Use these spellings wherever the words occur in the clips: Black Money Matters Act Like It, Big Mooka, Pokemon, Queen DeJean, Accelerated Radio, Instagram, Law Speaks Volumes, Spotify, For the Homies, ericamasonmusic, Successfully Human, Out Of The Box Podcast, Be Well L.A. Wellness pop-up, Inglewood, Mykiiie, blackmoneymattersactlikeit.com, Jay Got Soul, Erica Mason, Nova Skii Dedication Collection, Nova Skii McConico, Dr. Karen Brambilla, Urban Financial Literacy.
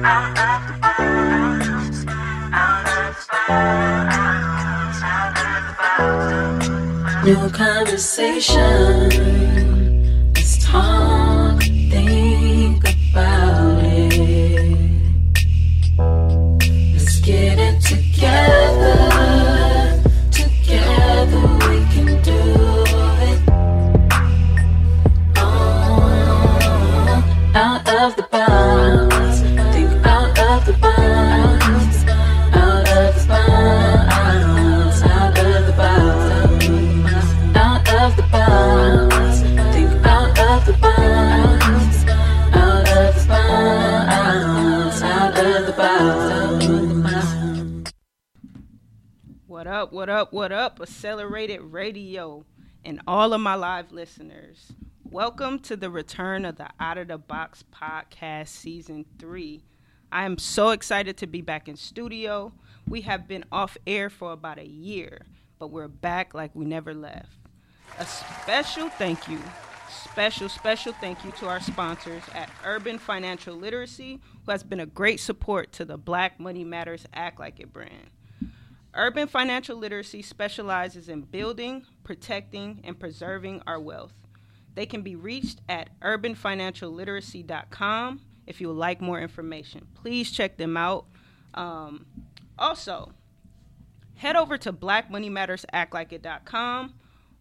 New conversation. Let's talk, think about it. Let's get it together. Together we can do it. Oh, out of the box. What up, Accelerated Radio and all of my live listeners. Welcome to the return of the Out of the Box Podcast Season 3. I am so excited to be back in studio. We have been off air for about a year, but we're back like we never left. A special thank you. Special thank you to our sponsors at Urban Financial Literacy, who has been a great support to the Black Money Matters Act Like It brand. Urban Financial Literacy specializes in building, protecting, and preserving our wealth. They can be reached at urbanfinancialliteracy.com if you would like more information. Please check them out. Also, head over to blackmoneymattersactlikeit.com.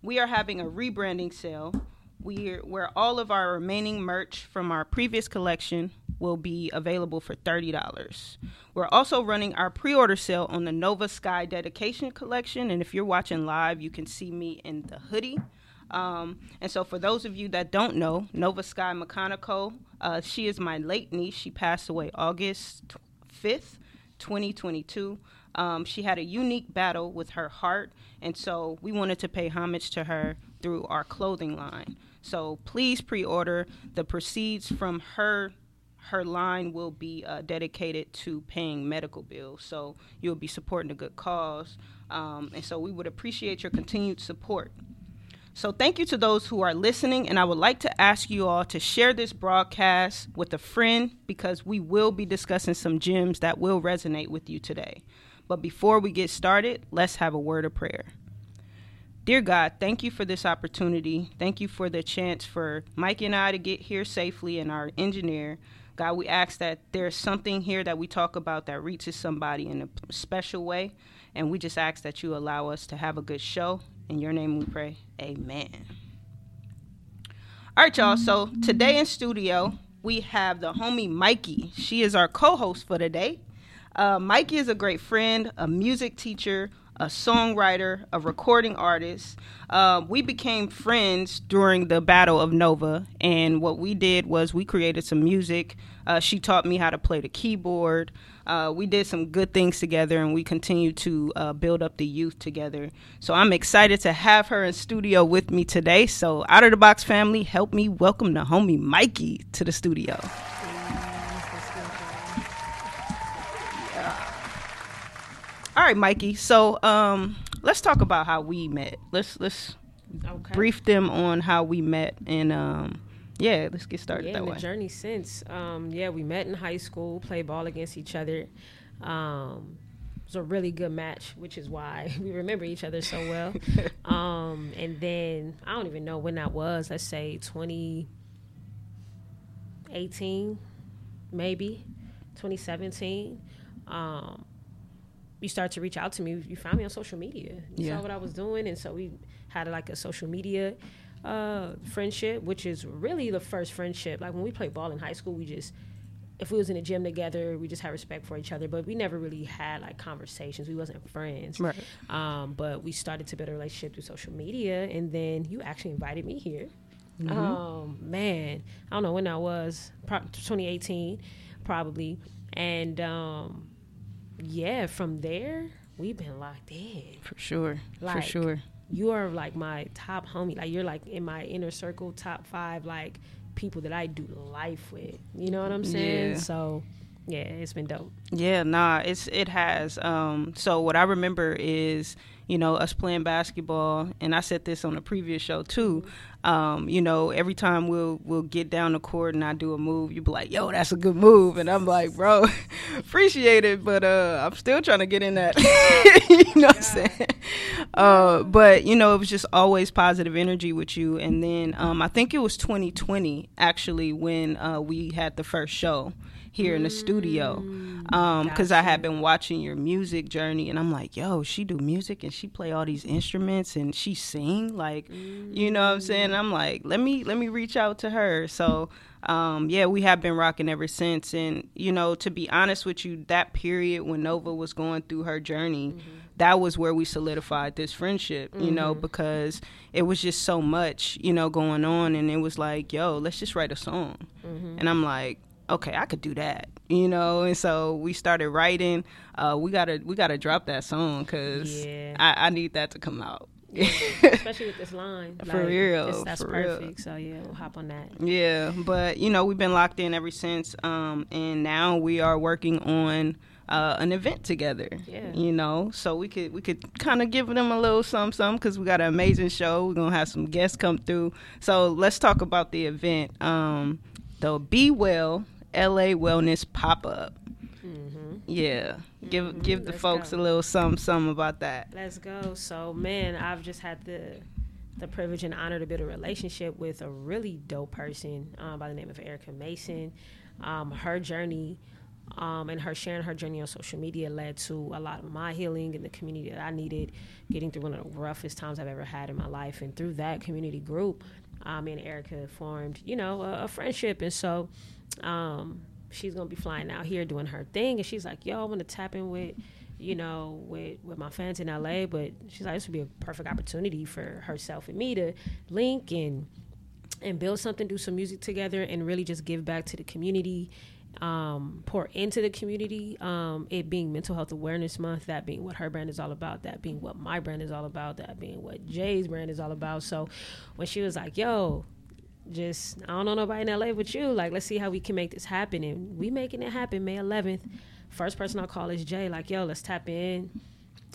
We are having a rebranding sale where all of our remaining merch from our previous collection will be available for $30. We're also running our pre-order sale on the Nova Skii dedication collection, and if you're watching live, you can see me in the hoodie. And so for those of you that don't know, Nova Skii McConico, she is my late niece. She passed away August 5th, 2022. She had a unique battle with her heart, and so we wanted to pay homage to her through our clothing line. So please pre-order. The proceeds from her line will be dedicated to paying medical bills, so you'll be supporting a good cause, and so we would appreciate your continued support. So thank you to those who are listening, and I would like to ask you all to share this broadcast with a friend, because we will be discussing some gems that will resonate with you today. But before we get started, let's have a word of prayer. Dear God, thank you for this opportunity. Thank you for the chance for Mike and I to get here safely, and our engineer. God, we ask that there's something here that we talk about that reaches somebody in a special way, and we just ask that you allow us to have a good show. In your name we pray, amen. All right, y'all, so today in studio, we have the homie Mykiiie. She is our co-host for today. Mykiiie is a great friend, a music teacher, a songwriter, a recording artist. We became friends during the Battle of Nova, and what we did was we created some music. She taught me how to play the keyboard. We did some good things together, and we continue to build up the youth together. So I'm excited to have her in studio with me today. So Out of the Box family, help me welcome the homie Mykiiie to the studio. All right, Mykiiie. So let's talk about how we met. Let's brief them on how we met, and let's get started that way. The journey since. We met in high school, played ball against each other. It was a really good match, which is why we remember each other so well. And then I don't even know when that was. Let's say 2018, maybe 2017. You start to reach out to me. You found me on social media. You saw what I was doing, and so we had a social media friendship, which is really the first friendship. Like when we played ball in high school, if we was in the gym together, we just had respect for each other, but we never really had conversations. We wasn't friends. Right. But we started to build a relationship through social media, and then you actually invited me here. Mm-hmm. I don't know when that was, 2018 probably. And from there, we've been locked in. For sure. You are my top homie. You're in my inner circle, top 5, people that I do life with. You know what I'm saying? Yeah. So, yeah, it's been dope. Yeah, it has. So what I remember is, us playing basketball, and I said this on a previous show too. You know, every time we'll get down the court and I do a move, you'll be like, yo, that's a good move. And I'm like, bro, appreciate it, but I'm still trying to get in that. You know what I'm saying? But, you know, it was just always positive energy with you. And then I think it was 2020, actually, when we had the first show here in the studio, because I had been watching your music journey, and I'm like, yo, she do music and she play all these instruments and she sing, like, you know what I'm saying? I'm like, let me reach out to her. So yeah, we have been rocking ever since. And you know, to be honest with you, that period when Nova was going through her journey, that was where we solidified this friendship, you know, because it was just so much, you know, going on, and it was like, yo, let's just write a song. And I'm like, okay, I could do that, you know. And so we started writing. We gotta drop that song, because I need that to come out. Yeah, especially with this line. Like, for real. That's for perfect. Real. So, yeah, we'll hop on that. Yeah, but, you know, we've been locked in ever since. And now we are working on an event together, you know, so we could kind of give them a little something, because we got an amazing show. We're going to have some guests come through. So let's talk about the event. The Be Well L.A. Wellness pop-up. Yeah. Give the folks a little something about that. Let's go. So, man, I've just had the privilege and honor to build a relationship with a really dope person by the name of Erica Mason. Her journey and her sharing her journey on social media led to a lot of my healing and the community that I needed, getting through one of the roughest times I've ever had in my life. And through that community group, me and Erica formed, you know, a friendship. And so she's going to be flying out here doing her thing. And she's like, yo, I want to tap in with, you know, with my fans in L.A. But she's like, this would be a perfect opportunity for herself and me to link and build something, do some music together, and really just give back to the community, pour into the community, it being Mental Health Awareness Month, that being what her brand is all about, that being what my brand is all about, that being what Jay's brand is all about. So when she was like, yo, just, I don't know nobody in LA but you, like, let's see how we can make this happen. And we making it happen May 11th. First person I'll call is Jay, like, yo, let's tap in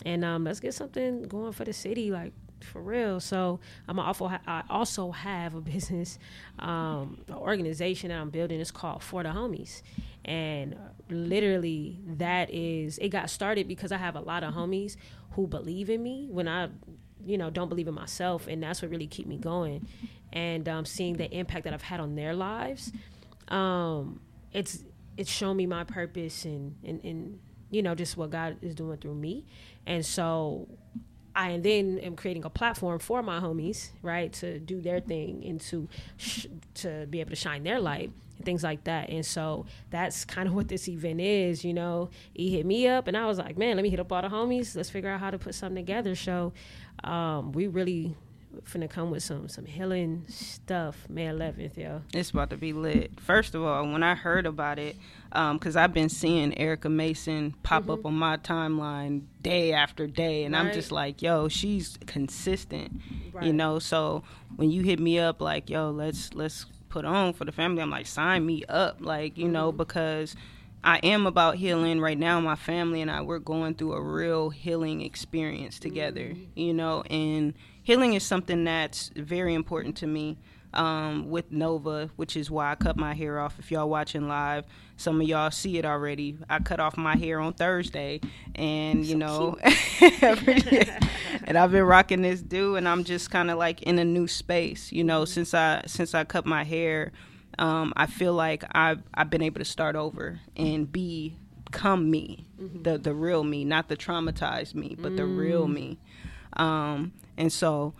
and let's get something going for the city, like, for real. So I also have a business, an organization that I'm building. It's called For the Homies, and literally that is, it got started because I have a lot of homies who believe in me when I, you know, don't believe in myself, and that's what really keep me going. And seeing the impact that I've had on their lives, it's shown me my purpose and you know, just what God is doing through me. And so I then am creating a platform for my homies, right, to do their thing and to be able to shine their light and things like that. And so that's kind of what this event is, you know. He hit me up, and I was like, man, let me hit up all the homies. Let's figure out how to put something together. So we really finna come with some healing stuff May 11th, yo. It's about to be lit. First of all, when I heard about it, because I've been seeing Erica Mason pop up on my timeline day after day, and I'm just like, yo, she's consistent, you know. So when you hit me up like, yo, let's put on for the family, I'm like, sign me up, like, you know, because I am about healing right now. My family and I, we're going through a real healing experience together, you know, and healing is something that's very important to me with Nova, which is why I cut my hair off. If y'all watching live, some of y'all see it already. I cut off my hair on Thursday, and, you know, and I've been rocking this do, and I'm just kind of like in a new space, you know, since I cut my hair. I feel like I've been able to start over and become me, the real me, not the traumatized me, but the real me. And so,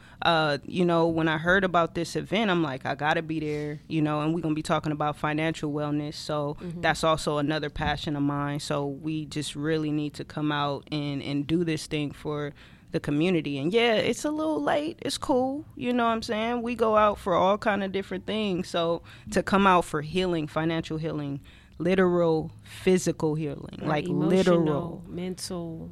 you know, when I heard about this event, I'm like, I got to be there, you know, and we're going to be talking about financial wellness. So that's also another passion of mine. So we just really need to come out and do this thing for the community. And yeah, it's a little late. It's cool. You know what I'm saying? We go out for all kind of different things. So to come out for healing, financial healing, literal, physical healing, like literal, mental,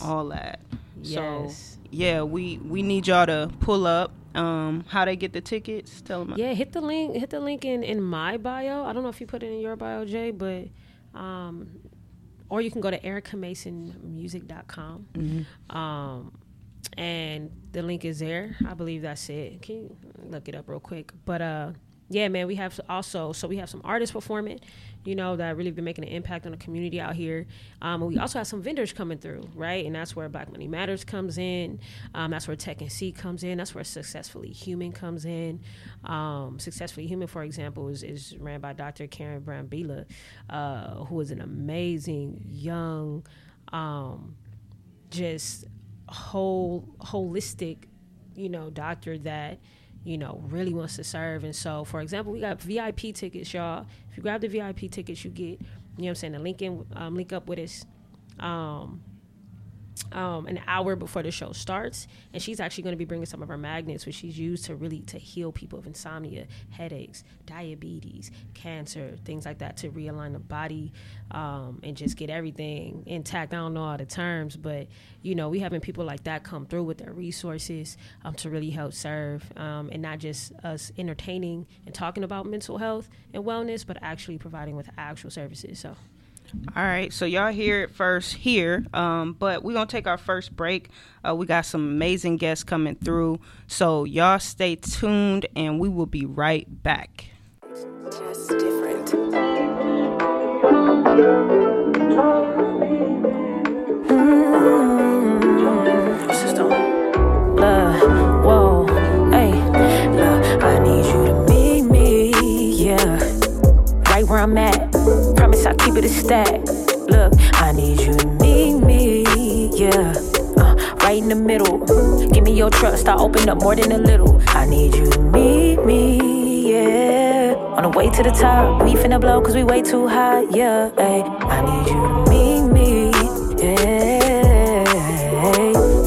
all that. Yes. So yeah, we need y'all to pull up. How they get the tickets? Tell them. Yeah, hit the link in my bio. I don't know if you put it in your bio, Jay, but or you can go to ericamasonmusic.com. And the link is there. I believe that's it. Can you look it up real quick? But yeah, man, we have also, so we have some artists performing, you know, that really been making an impact on the community out here. And we also have some vendors coming through, right? And that's where Black Money Matters comes in. That's where Tech and C comes in. That's where Successfully Human comes in. Successfully Human, for example, is ran by Dr. Karen Brambilla, who is an amazing, young, just holistic, you know, doctor that, you know, really wants to serve. And so, for example, we got VIP tickets, y'all. If you grab the VIP tickets, you get, you know what I'm saying, the link up with us an hour before the show starts. And she's actually going to be bringing some of her magnets, which she's used to really to heal people of insomnia, headaches, diabetes, cancer, things like that, to realign the body and just get everything intact. I don't know all the terms, but you know, we having people like that come through with their resources to really help serve, and not just us entertaining and talking about mental health and wellness, but actually providing with actual services. So all right, so y'all hear it first here, but we're going to take our first break. We got some amazing guests coming through, so y'all stay tuned, and we will be right back. Just different. Whoa, hey, I need you to meet me, yeah, right where I'm at. Promise I'll keep it a stack. Look, I need you to meet me, yeah, right in the middle. Give me your trust, I'll open up more than a little. I need you to meet me, yeah, on the way to the top. We finna blow cause we way too high, yeah, ay. I need you to meet me, yeah.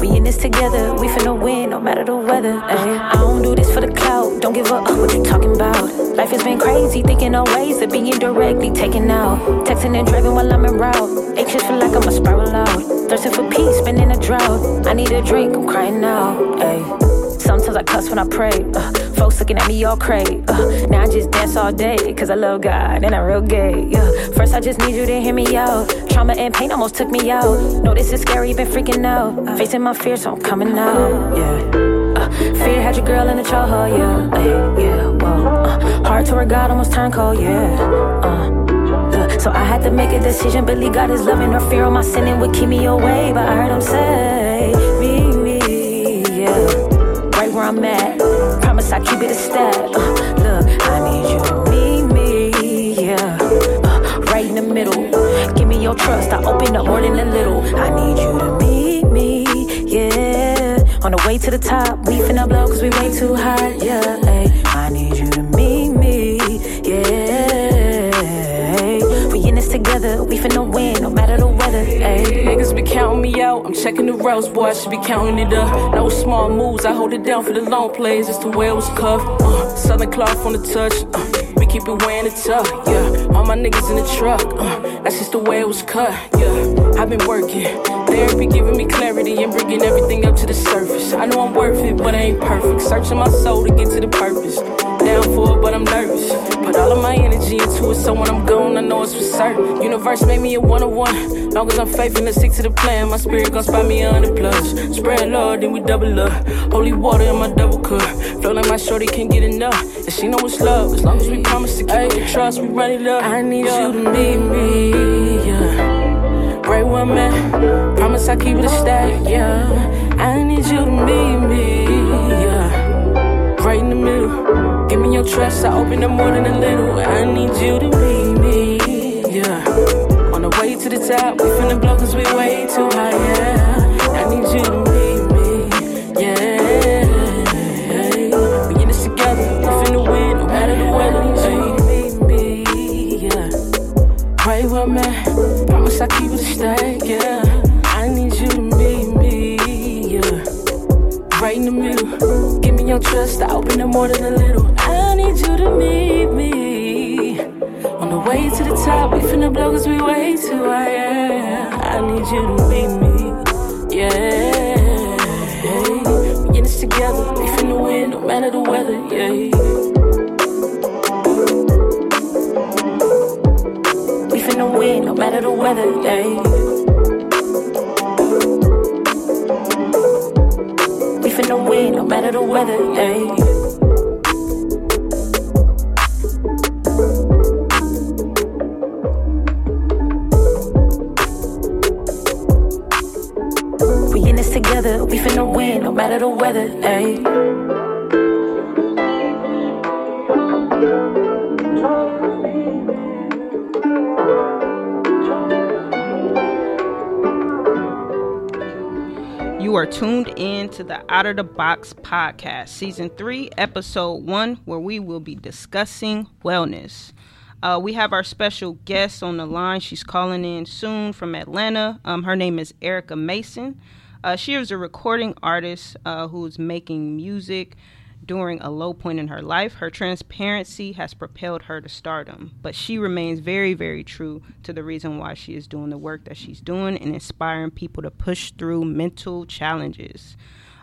We in this together, we finna win no matter the weather, ay. I don't do this for the clout, don't give up, what you talking about? Life has been crazy, thinking of ways of being directly taken out. Texting and driving while I'm en route. Anxious, feel like I'm a spiral out. Thirsting for peace, been in a drought. I need a drink, I'm crying out. Ayy. Sometimes I cuss when I pray. Folks looking at me all crazy. Now I just dance all day, cause I love God and I'm real gay. First I just need you to hear me out. Trauma and pain almost took me out. No, this is scary, been freaking out. Facing my fears, so I'm coming out. Yeah. Fear had your girl in the chokehold, yeah, yeah, whoa. Hard toward God, almost turned cold, yeah. So I had to make a decision, believe God is loving or fear on my sinning would keep me away. But I heard him say, meet me, yeah, right where I'm at. Promise I keep it a step. Look, I need you to meet me, yeah, right in the middle. Give me your trust, I open up more than a little. I need you to meet me, yeah. On the way to the top, we finna blow cause we way too high, yeah, ay. I need you to meet me, yeah. We in this together, we finna win, no matter the weather, ay. Niggas be counting me out, I'm checking the routes, boy, I should be counting it up. No small moves, I hold it down for the long plays, it's the way it was cuffed. Southern cloth on the touch, we keep it wearing it tough, yeah. All my niggas in the truck, that's just the way it was cut, yeah. I've been working. Therapy giving me clarity and bringing everything up to the surface. I know I'm worth it, but I ain't perfect. Searching my soul to get to the purpose. Down for it, but I'm nervous. Put all of my energy into it, so when I'm gone, I know it's for certain. Universe made me a one-on-one. Long as I'm faithful and stick to the plan, my spirit gon' spot me 100+. Spread love, then we double up. Holy water in my double cup. Flow like my shorty can't get enough. And she know it's love, as long as we promise to keep up the trust, we run it up. I need you to meet me, yeah. Right where I'm at, promise I keep it a stack, yeah. I need you to meet me, yeah. Right in the middle, give me your trust, I open up more than a little. I need you to meet me, yeah. On the way to the top, we finna blow cause we way too high, yeah. I need you to meet me, yeah. We in this together, we finna win, no matter the weather. Meet me, yeah. Right where I'm at, I keep it stacked, yeah. I need you to meet me, yeah. Right in the middle, give me your trust, I open up more than a little. I need you to meet me. On the way to the top, we finna blow cause we way too high, yeah. I need you to meet me, yeah. We in this together, we finna win, no matter the weather, yeah. No wind, no matter the weather, yeah. in the wind, no matter the weather, hey. Together, we finna win, no matter the weather, ayy. You are tuned in to the Out of the Box Podcast, Season 3, Episode 1, where we will be discussing wellness. We have our special guest on the line. She's calling in soon from Atlanta. Her name is Erica Mason. She is a recording artist who's making music during a low point in her life. Her transparency has propelled her to stardom, but she remains very, very true to the reason why she is doing the work that she's doing and inspiring people to push through mental challenges.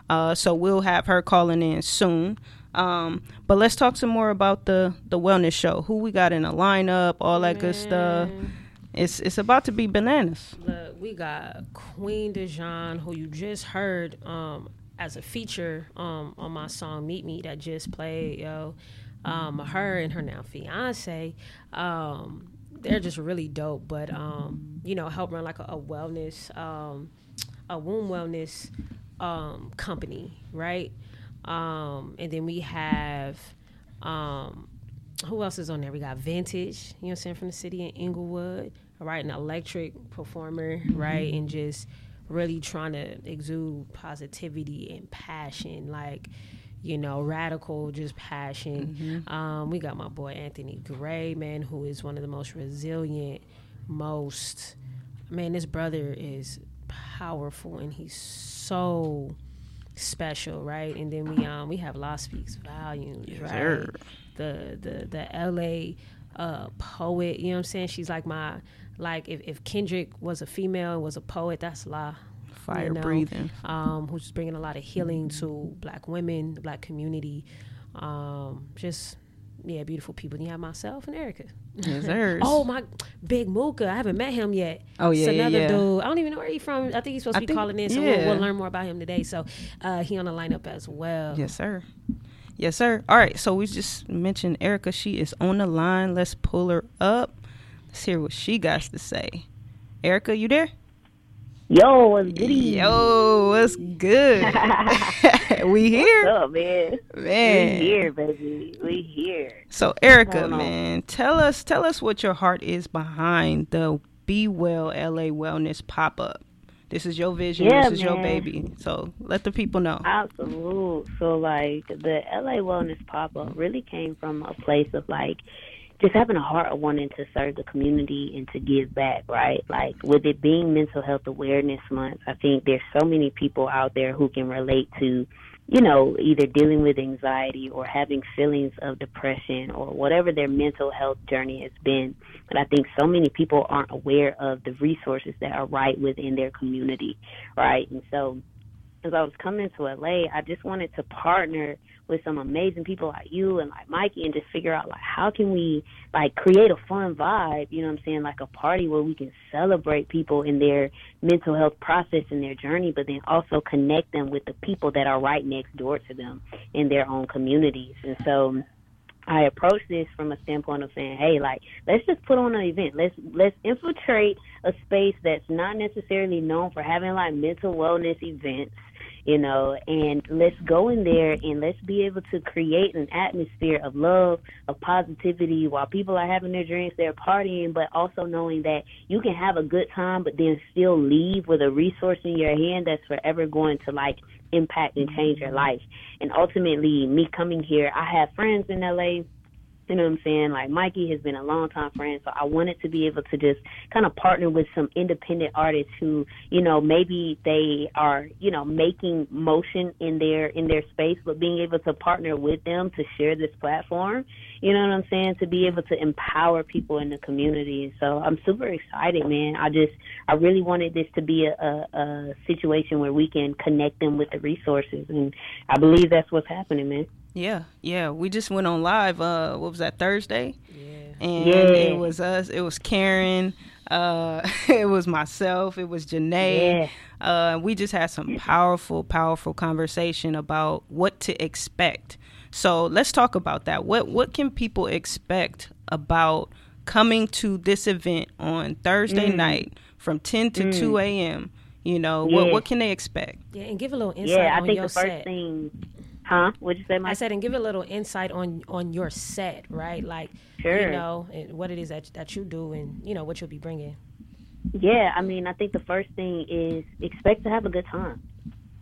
So we'll have her calling in soon. But let's talk some more about the wellness show, who we got in the lineup, all that good stuff. It's about to be bananas. Look, we got Queen DeJean, who you just heard as a feature on my song Meet Me that just played, yo. Her and her now fiance, they're just really dope, but help run like a wellness, a womb wellness company, right? And then we have who else is on there? We got Vintage, you know what I'm saying, from the city in Inglewood, right? An electric performer, right? Mm-hmm. And just really trying to exude positivity and passion, like, you know, radical, just passion. Mm-hmm. We got my boy Anthony Gray, man, who is one of the most resilient, this brother is powerful and he's so special, right? And then we have Law Speaks Volumes, yes, right? Sir. The L.A. Poet, you know what I'm saying? She's like if Kendrick was a female and was a poet, that's La. Fire, you know? Breathing. Who's bringing a lot of healing to black women, the black community. Beautiful people. And you have myself and Erica. Yes, oh, my Big Mooka. I haven't met him yet. Oh, yeah, it's another dude. I don't even know where he's from. I think he's supposed to be calling in, so we'll learn more about him today. So he on the lineup as well. Yes, sir. Yes, sir. All right. So we just mentioned Erica. She is on the line. Let's pull her up. Let's hear what she got to say. Erica, you there? Yo, what's good? Yo, what's good? We here? What's up, man? We here, baby. We here. So, Erica, man, tell us what your heart is behind the Be Well L.A. Wellness pop-up. This is your vision. Yeah, this is your baby. So let the people know. Absolutely. So the LA Wellness pop-up really came from a place of just having a heart of wanting to serve the community and to give back, right? With it being Mental Health Awareness Month, I think there's so many people out there who can relate to, either dealing with anxiety or having feelings of depression or whatever their mental health journey has been. But I think so many people aren't aware of the resources that are right within their community, right? And so as I was coming to LA, I just wanted to partner with some amazing people like you and like Mykiiie and just figure out how can we create a fun vibe, you know what I'm saying, like a party where we can celebrate people in their mental health process and their journey, but then also connect them with the people that are right next door to them in their own communities. And so I approached this from a standpoint of saying, hey, let's just put on an event. Let's infiltrate a space that's not necessarily known for having mental wellness events, and let's go in there and let's be able to create an atmosphere of love, of positivity while people are having their drinks, they're partying, but also knowing that you can have a good time, but then still leave with a resource in your hand that's forever going to impact and change your life. And ultimately, me coming here, I have friends in LA. You know what I'm saying? Mykiiie has been a long-time friend, so I wanted to be able to just kind of partner with some independent artists who, maybe they are, making motion in their space, but being able to partner with them to share this platform, you know what I'm saying, to be able to empower people in the community. So I'm super excited, man. I really wanted this to be a situation where we can connect them with the resources, and I believe that's what's happening, man. Yeah. We just went on live, what was that, Thursday? Yeah. And it was us, it was Karen, It was myself. It was Janae. Yeah. We just had some powerful, powerful conversation about what to expect. So let's talk about that. What can people expect about coming to this event on Thursday night from 10 to 2 a.m.? You know, what can they expect? Yeah, and give a little insight on your set. Yeah, I think the first thing... Huh? What'd you say, Mike? I said, and give a little insight on your set, right? Like, you know, and what it is that you do and, you know, what you'll be bringing. Yeah, I mean, I think the first thing is expect to have a good time.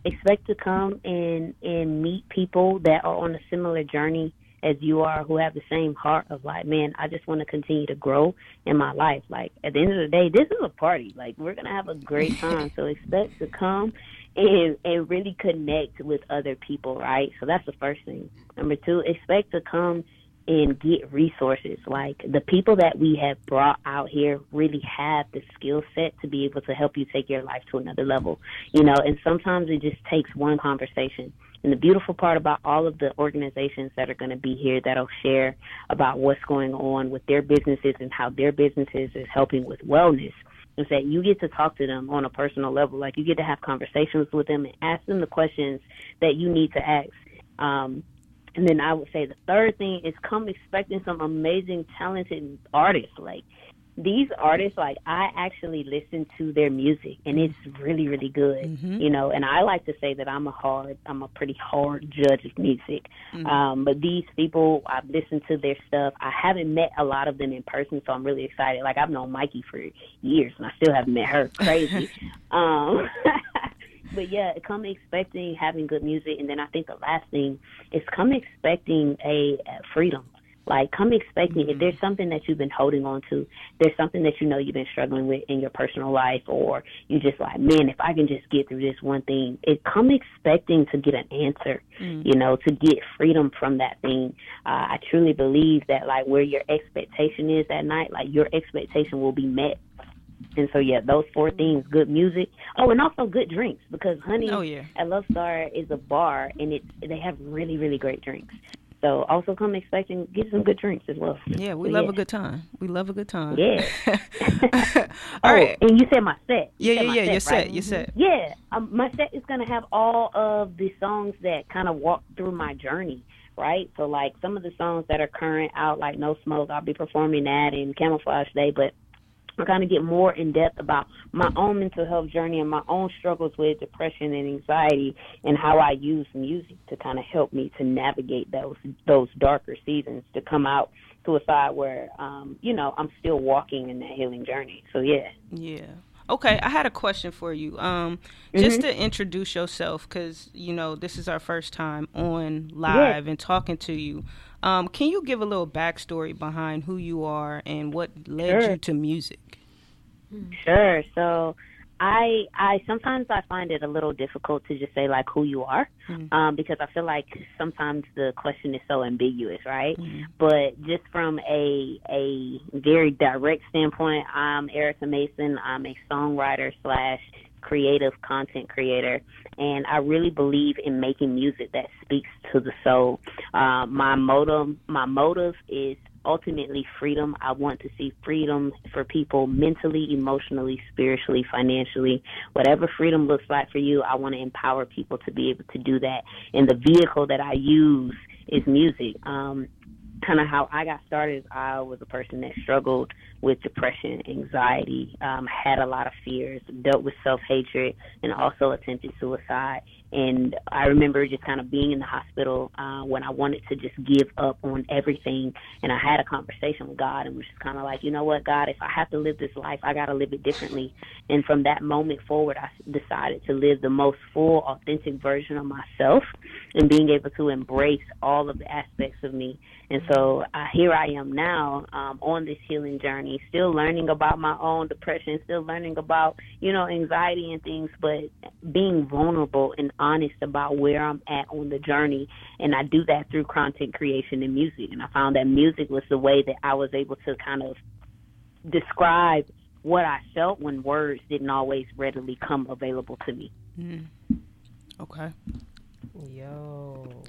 Expect to come and meet people that are on a similar journey as you are, who have the same heart of like, man, I just want to continue to grow in my life. Like, at the end of the day, this is a party. Like, we're going to have a great time. So expect to come and really connect with other people, right? So that's the first thing. Number two, expect to come and get resources. Like, the people that we have brought out here really have the skill set to be able to help you take your life to another level, you know, and sometimes it just takes one conversation. And the beautiful part about all of the organizations that are going to be here that'll share about what's going on with their businesses and how their businesses is helping with wellness is that you get to talk to them on a personal level. Like, you get to have conversations with them and ask them the questions that you need to ask. And then I would say the third thing is come expecting some amazing, talented artists. Like, these artists, like, I actually listen to their music, and it's really, really good, you know. And I like to say that I'm a pretty hard judge of music. But these people, I've listened to their stuff. I haven't met a lot of them in person, so I'm really excited. Like, I've known Mykiiie for years, and I still haven't met her. Crazy. But, yeah, come expecting having good music. And then I think the last thing is come expecting a freedom. Like, come expecting if there's something that you've been holding on to, there's something that you know you've been struggling with in your personal life, or you just like, man, if I can just get through this one thing, come expecting to get an answer, you know, to get freedom from that thing. I truly believe that, like, where your expectation is that night, like, your expectation will be met. And so, yeah, those four things, good music. Oh, and also good drinks, because, honey, at Love Star is a bar, and they have really, really great drinks. So also come expecting, get some good drinks as well. Yeah, we love a good time. We love a good time. Yeah. All right. And you said my set. You said my set, your set. Yeah, my set is going to have all of the songs that kind of walk through my journey, right? So, like, some of the songs that are current out, like No Smoke, I'll be performing that in Camouflage Day, but I'm going to get more in depth about my own mental health journey and my own struggles with depression and anxiety, and how I use music to kind of help me to navigate those darker seasons, to come out to a side where, you know, I'm still walking in that healing journey. So, yeah. Yeah. Okay, I had a question for you. Just to introduce yourself, because, you know, this is our first time on live and talking to you. Can you give a little backstory behind who you are and what led you to music? Sure. So I sometimes I find it a little difficult to just say, like, who you are, because I feel like sometimes the question is so ambiguous, right? But just from a very direct standpoint, I'm Erica Mason. I'm a songwriter / creative content creator, and I really believe in making music that speaks to the soul. My motive is ultimately freedom. I want to see freedom for people mentally, emotionally, spiritually, financially. Whatever freedom looks like for you, I want to empower people to be able to do that. And the vehicle that I use is music. Kind of how I got started, I was a person that struggled with depression, anxiety, had a lot of fears, dealt with self-hatred, and also attempted suicide. And I remember just kind of being in the hospital when I wanted to just give up on everything. And I had a conversation with God and was just kind of like, you know what, God, if I have to live this life, I got to live it differently. And from that moment forward, I decided to live the most full, authentic version of myself and being able to embrace all of the aspects of me. And so here I am now on this healing journey, still learning about my own depression, still learning about, you know, anxiety and things, but being vulnerable and honest about where I'm at on the journey. And I do that through content creation and music. And I found that music was the way that I was able to kind of describe what I felt when words didn't always readily come available to me. Okay. Yo.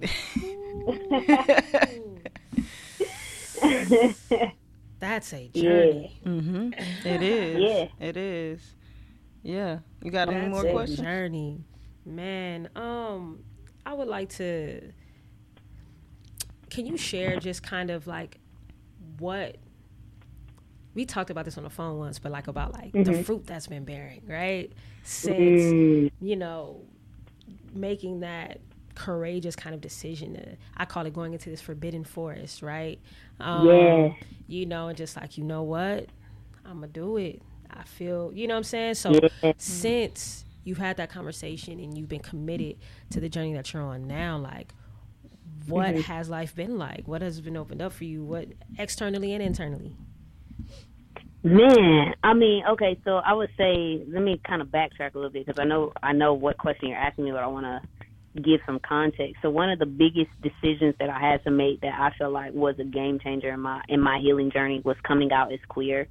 That's a journey. Yeah. Mm-hmm. It is. Yeah. It is. Yeah. You got any more questions? That's a journey. Man, I would like to... Can you share just kind of like what... We talked about this on the phone once, but like about like the fruit that's been bearing, right? Since, you know, making that courageous kind of decision to, I call it going into this forbidden forest, right? You know, and just like, you know what? I'm going to do it. I feel, you know what I'm saying? So since you've had that conversation and you've been committed to the journey that you're on now, like, what has life been like? What has been opened up for you? What externally and internally? Man, I mean, okay, so I would say, let me kind of backtrack a little bit because I know what question you're asking me, but I want to give some context. So one of the biggest decisions that I had to make that I felt like was a game changer in my healing journey was coming out as queer.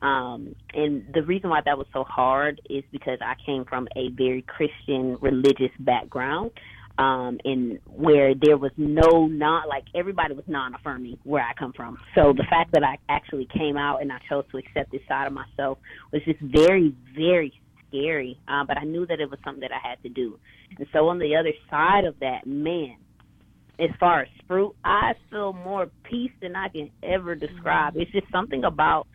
And the reason why that was so hard is because I came from a very Christian religious background. And where there was everybody was non-affirming where I come from. So the fact that I actually came out and I chose to accept this side of myself was just very, very scary. But I knew that it was something that I had to do. And so on the other side of that, man, as far as fruit, I feel more peace than I can ever describe. It's just something about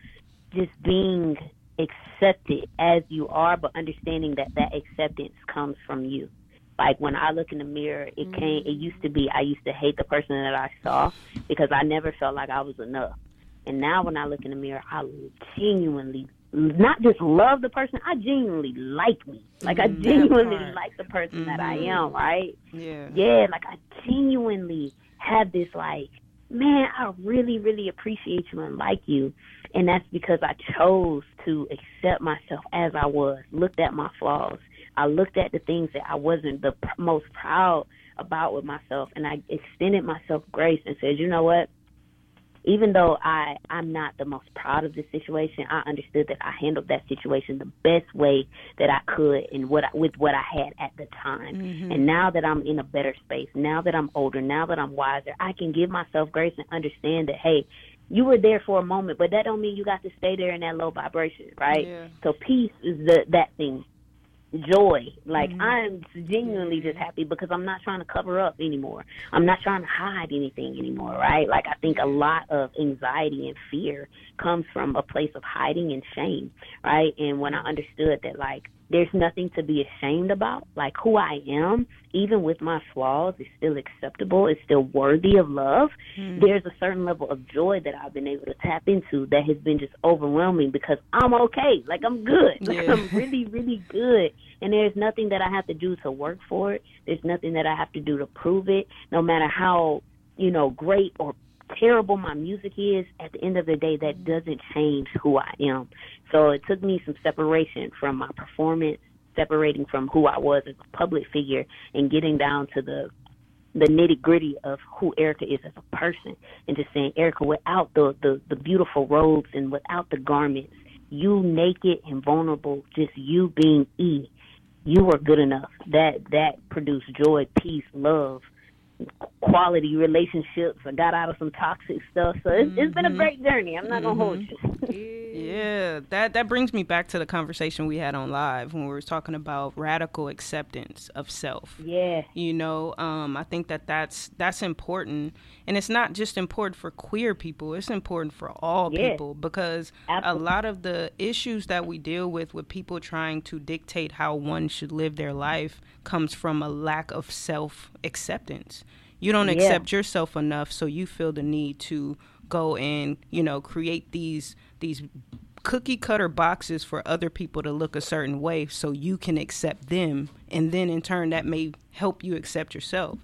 just being accepted as you are, but understanding that acceptance comes from you. Like, when I look in the mirror, it used to be I used to hate the person that I saw because I never felt like I was enough. And now when I look in the mirror, I genuinely not just love the person, I genuinely like me. Like, I genuinely like the person that I am, right? Yeah. Yeah, like, I genuinely have this, like, man, I really, really appreciate you and like you. And that's because I chose to accept myself as I was, looked at my flaws. I looked at the things that I wasn't the most proud about with myself, and I extended myself grace and said, you know what, even though I'm not the most proud of this situation, I understood that I handled that situation the best way that I could and with what I had at the time. Mm-hmm. And now that I'm in a better space, now that I'm older, now that I'm wiser, I can give myself grace and understand that, hey, you were there for a moment, but that don't mean you got to stay there in that low vibration, right? Yeah. So peace is that thing. Joy. Like, I'm genuinely just happy because I'm not trying to cover up anymore. I'm not trying to hide anything anymore, right? Like, I think a lot of anxiety and fear comes from a place of hiding and shame, right? And when I understood that, like, there's nothing to be ashamed about, like, who I am, even with my flaws, is still acceptable, it's still worthy of love. There's a certain level of joy that I've been able to tap into that has been just overwhelming because I'm okay, like, I'm good, like, I'm really, really good, and there's nothing that I have to do to work for it, there's nothing that I have to do to prove it, no matter how, you know, great or terrible my music is. At the end of the day, that doesn't change who I am. So it took me some separation from my performance, separating from who I was as a public figure, and getting down to the nitty-gritty of who Erica is as a person, and just saying, Erica, without the beautiful robes and without the garments, you naked and vulnerable, just you being E, you are good enough. That produced joy, peace, love, quality relationships. I got out of some toxic stuff, so it's been a great journey. I'm not gonna hold you. Yeah, that brings me back to the conversation we had on live when we were talking about radical acceptance of self. Yeah, you know, I think that's important, and it's not just important for queer people; it's important for all people, because a lot of the issues that we deal with people trying to dictate how one should live their life comes from a lack of self acceptance. You don't accept yourself enough, so you feel the need to go and, you know, create these cookie cutter boxes for other people to look a certain way so you can accept them, and then in turn that may help you accept yourself.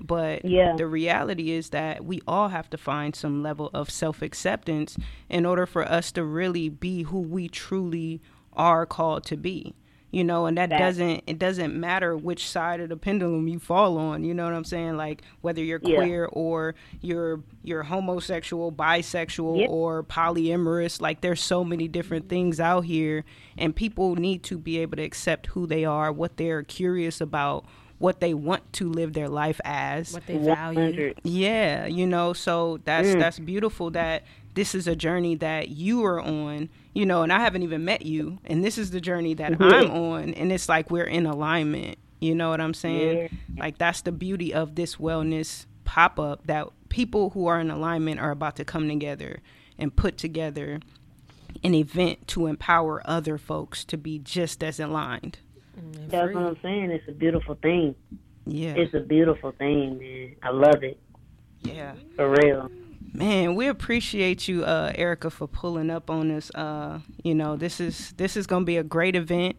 But the reality is that we all have to find some level of self-acceptance in order for us to really be who we truly are called to be. You know, and it doesn't matter which side of the pendulum you fall on. You know what I'm saying? Like, whether you're queer or you're homosexual, bisexual, or polyamorous. Like, there's so many different things out here, and people need to be able to accept who they are, what they're curious about, what they want to live their life as, what they value. Yeah, you know, so that's beautiful that this is a journey that you are on, you know, and I haven't even met you. And this is the journey that mm-hmm. I'm on. And it's like we're in alignment. You know what I'm saying? Yeah. Like, that's the beauty of this wellness pop-up, that people who are in alignment are about to come together and put together an event to empower other folks to be just as aligned. That's what I'm saying. It's a beautiful thing. Yeah. It's a beautiful thing, man. I love it. Yeah. For real. Man, we appreciate you, Erica, for pulling up on us. You know, this is going to be a great event.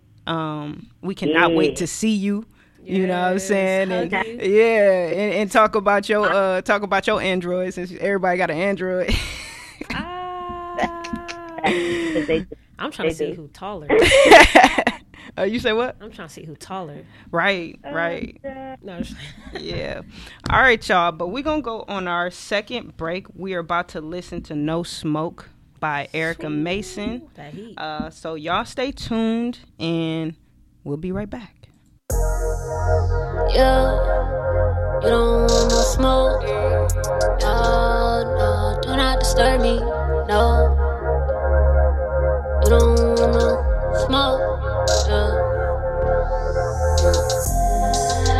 We cannot wait to see you. Yes, you know what I'm saying? And, and talk about your Android, since everybody got an Android. I'm trying to see who taller. You say what? I'm trying to see who taller. Right. No, yeah. All right, y'all. But we're going to go on our second break. We are about to listen to No Smoke by Erica Mason. So y'all stay tuned and we'll be right back. Yeah, you don't want no smoke. No, do not disturb me. No, you don't want no smoke.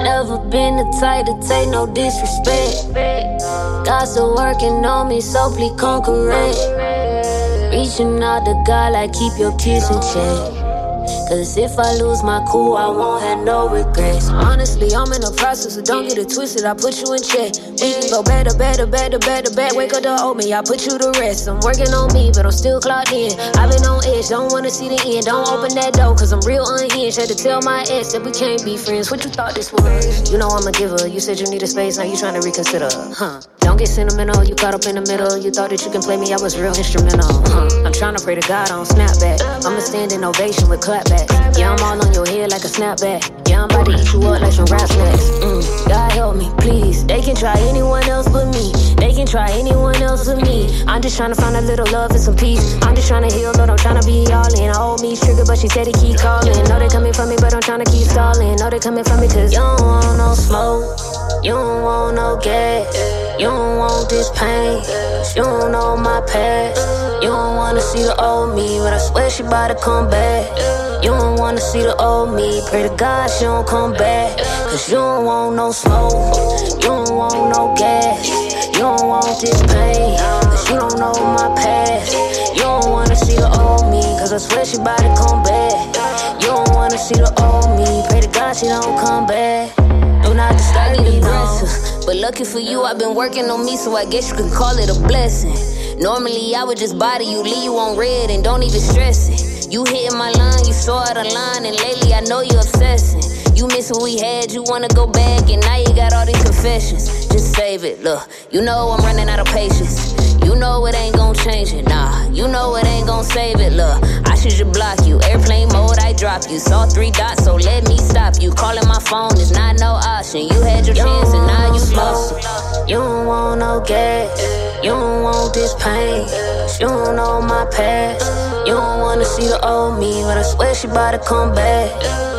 Never been the type to take no disrespect. God still working on me, so please come correct. Reaching out to God like keep your kids in check. Cause if I lose my cool, I won't have no regrets. Honestly, I'm in the process, so don't get it twisted, I put you in check. We can go better, wake up to old me, I put you to rest. I'm working on me, but I'm still clocked in. I've been on edge, don't wanna see the end. Don't open that door, cause I'm real unhinged. Had to tell my ex that we can't be friends. What you thought this was? You know I'm a giver, you said you need a space, now you trying to reconsider. Don't get sentimental, you caught up in the middle. You thought that you can play me, I was real instrumental. I'm trying to pray to God, I don't snap back. I'ma stand in ovation with clap back. Yeah, I'm all on your head like a snapback. Yeah, I'm about to eat you up like some rap snacks. God help me, please. They can try anyone else but me. They can try anyone else but me. I'm just trying to find a little love and some peace. I'm just trying to heal, Lord, I'm trying to be all in. I owe me trigger, but she said it keep calling. Know they coming from me, but I'm trying to keep stalling. Know they coming from me, cause you don't want no smoke. You don't want no gas. You don't want this pain. You don't know my past. You don't wanna see the old me, but I swear she about to come back. You don't wanna see the old me. Pray to God she don't come back. Cause you don't want no smoke. You don't want no gas. You don't want this pain. Cause you don't know my past. You don't wanna see the old me. Cause I swear she bout to come back. You don't wanna see the old me. Pray to God she don't come back. Do not disturb me, no. But lucky for you, I've been working on me, so I guess you can call it a blessing. Normally I would just body you, leave you on red, and don't even stress it. You hitting my line, you so out of line, and lately I know you're obsessing. You miss what we had, you wanna go back, and now you got all these confessions. Just save it, look, you know I'm running out of patience. You know it ain't gon' change it, nah, you know it ain't gon' save it, look. I should just block you, airplane mode, I drop you. Saw three dots, so let me stop you. Calling my phone is not no option. You had your chance and now you lost it. You don't want no gas, you don't want this pain. You don't know my past. You don't wanna see the old me, but I swear she bout to come back.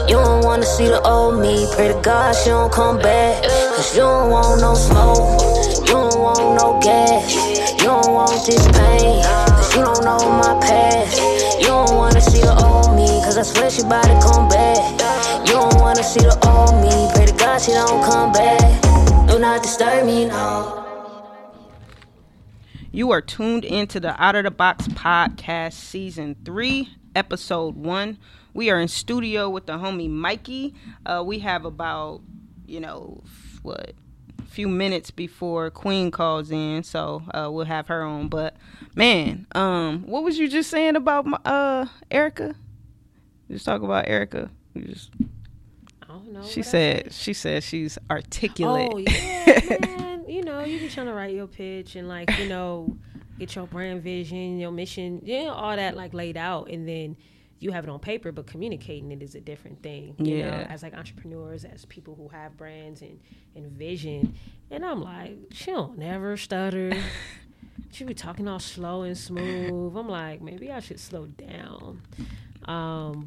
You don't wanna see the old me, pray to God she don't come back. Cause you don't want no smoke, you don't want no gas. You don't want this pain, cause you don't know my past. You don't wanna see the old me, cause I swear she bout to come back. You don't wanna see the old me, pray to God she don't come back. Do not disturb me, no. You are tuned into the Out of the Box Podcast, Season 3, Episode 1. We are in studio with the homie Mykiiie. We have about, few minutes before Queen calls in, so we'll have her on. But, man, what was you just saying about Erica? Just talk about Erica. I don't know. She said she's articulate. Oh, yeah, man. You know, you be trying to write your pitch and, like, you know, get your brand vision, your mission, all that, like, laid out. And then you have it on paper, but communicating it is a different thing, you know, as, like, entrepreneurs, as people who have brands and vision. And I'm like, she don't never stutter. She be talking all slow and smooth. I'm like, maybe I should slow down.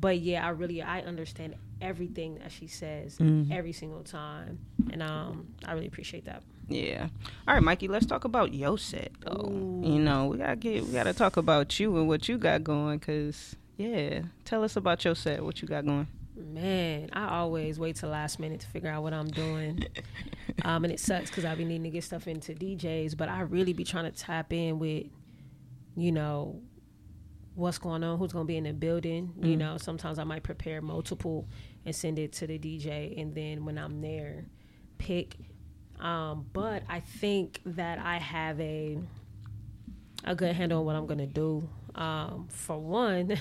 But, yeah, I understand everything that she says every single time. And I really appreciate that. Yeah. All right, Mykiiie, let's talk about your set, though. Ooh. You know, we gotta talk about you and what you got going, because, yeah, tell us about your set, what you got going. Man, I always wait till last minute to figure out what I'm doing. And it sucks because I be needing to get stuff into DJs, but I really be trying to tap in with, you know, what's going on, who's going to be in the building. Mm-hmm. You know, sometimes I might prepare multiple and send it to the DJ, and then when I'm there, pick. But I think that I have a good handle on what I'm going to do. For one,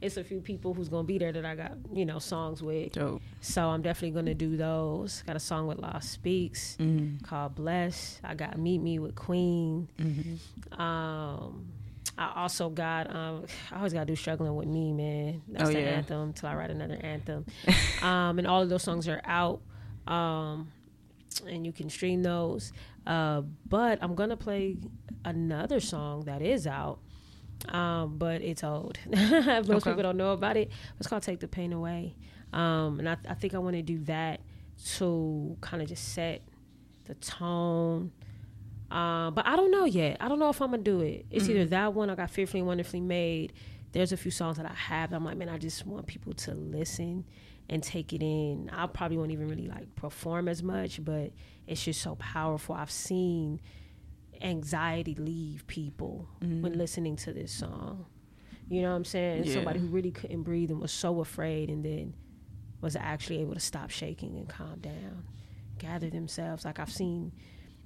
it's a few people who's going to be there that I got, you know, songs with. Dope. So I'm definitely going to do those. Got a song with Law Speaks called Bless. I got Meet Me with Queen. Mm-hmm. I also got, I always got to do Struggling With Me, man. That's the anthem till I write another anthem. And all of those songs are out. And you can stream those. But I'm going to play another song that is out. But it's old. Most people don't know about it. It's called Take the Pain Away. And I think I want to do that to kind of just set the tone. But I don't know yet. I don't know if I'm going to do it. It's either that one, I got Fearfully and Wonderfully Made. There's a few songs that I have that I'm like, man, I just want people to listen and take it in. I probably won't even really like perform as much, but it's just so powerful. I've seen anxiety leave people when listening to this song. You know what I'm saying? Yeah. Somebody who really couldn't breathe and was so afraid, and then was actually able to stop shaking and calm down, gather themselves. Like, I've seen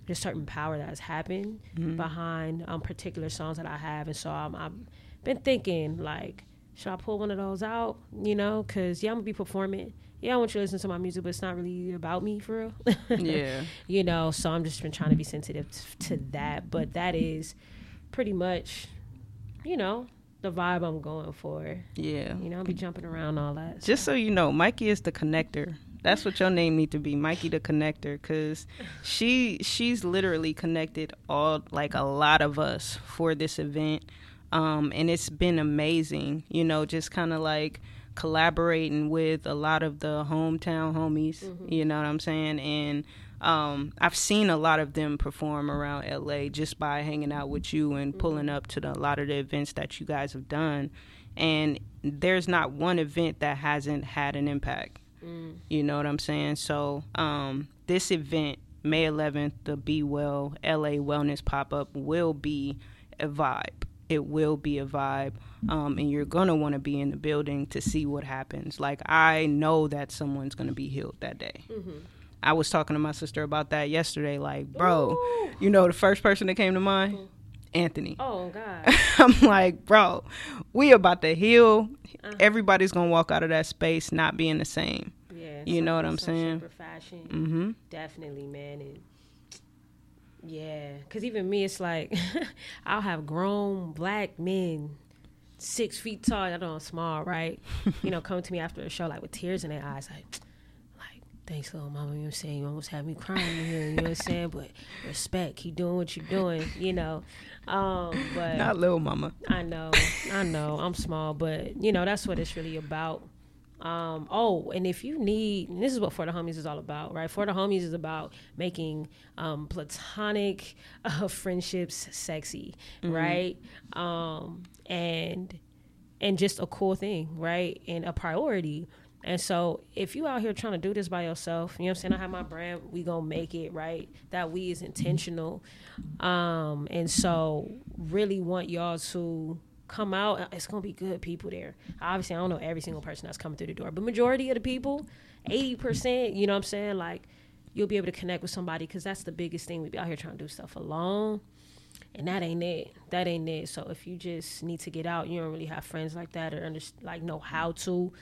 there's certain power that has happened behind particular songs that I have. And so I've been thinking, like, should I pull one of those out? You know, because I'm gonna be performing. I want you to listen to my music, but it's not really about me, for real. Yeah. You know, so I'm just been trying to be sensitive to that. But that is pretty much, you know, the vibe I'm going for. Yeah. You know, I'll be jumping around all that. Just so you know, Mykiiie is the connector. That's what your name need to be, Mykiiie the Connector, because she's literally connected all, like, a lot of us for this event. And it's been amazing, you know, just kind of like collaborating with a lot of the hometown homies, you know what I'm saying? And I've seen a lot of them perform around LA just by hanging out with you and pulling up to a lot of the events that you guys have done. And there's not one event that hasn't had an impact. You know what I'm saying? So this event, May 11th, the Be Well L.A. Wellness pop-up, will be a vibe. It will be a vibe, and you're going to want to be in the building to see what happens. Like, I know that someone's going to be healed that day. I was talking to my sister about that yesterday, like, bro, you know, the first person that came to mind, Anthony. Oh, God. I'm like, bro, we about to heal. Everybody's going to walk out of that space not being the same. Yeah. You know what I'm saying? Super fashion. Definitely, man. And yeah, because even me, it's like, I'll have grown black men 6 feet tall, I know I'm small, right? You know, come to me after a show, like, with tears in their eyes, like, thanks, little mama, you know what I'm saying? You almost had me crying in here, you know what I'm saying? But respect, keep doing what you're doing, you know. But not little mama. I know, I'm small, but, you know, that's what it's really about. And if you need, and this is what For the Homies is all about, right? For the Homies is about making platonic friendships sexy, right? And just a cool thing, right? And a priority. And so if you out here trying to do this by yourself, you know what I'm saying? I have my brand, we gonna make it, right? That we is intentional. And so really want y'all to come out. It's gonna be good people there. Obviously, I don't know every single person that's coming through the door, but majority of the people, 80%, you know what I'm saying, like, you'll be able to connect with somebody, because that's the biggest thing. We be out here trying to do stuff alone, and that ain't it. So if you just need to get out, you don't really have friends like that or know how to,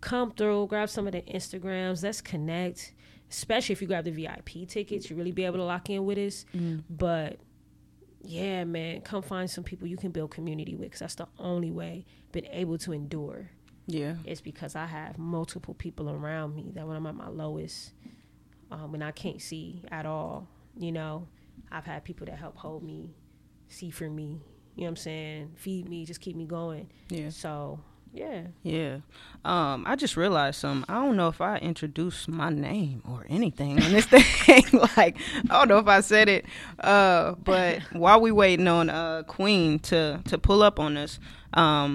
come through, grab some of the Instagrams, let's connect. Especially if you grab the VIP tickets, you really be able to lock in with us. But yeah, man, come find some people you can build community with, because that's the only way I've been able to endure. Yeah. It's because I have multiple people around me that when I'm at my lowest, when I can't see at all, you know, I've had people that help hold me, see for me, you know what I'm saying, feed me, just keep me going. Yeah. So Yeah. Yeah. I just realized something. I don't know if I introduced my name or anything in this thing. Like, I don't know if I said it. But while we waiting on Queen to pull up on us, let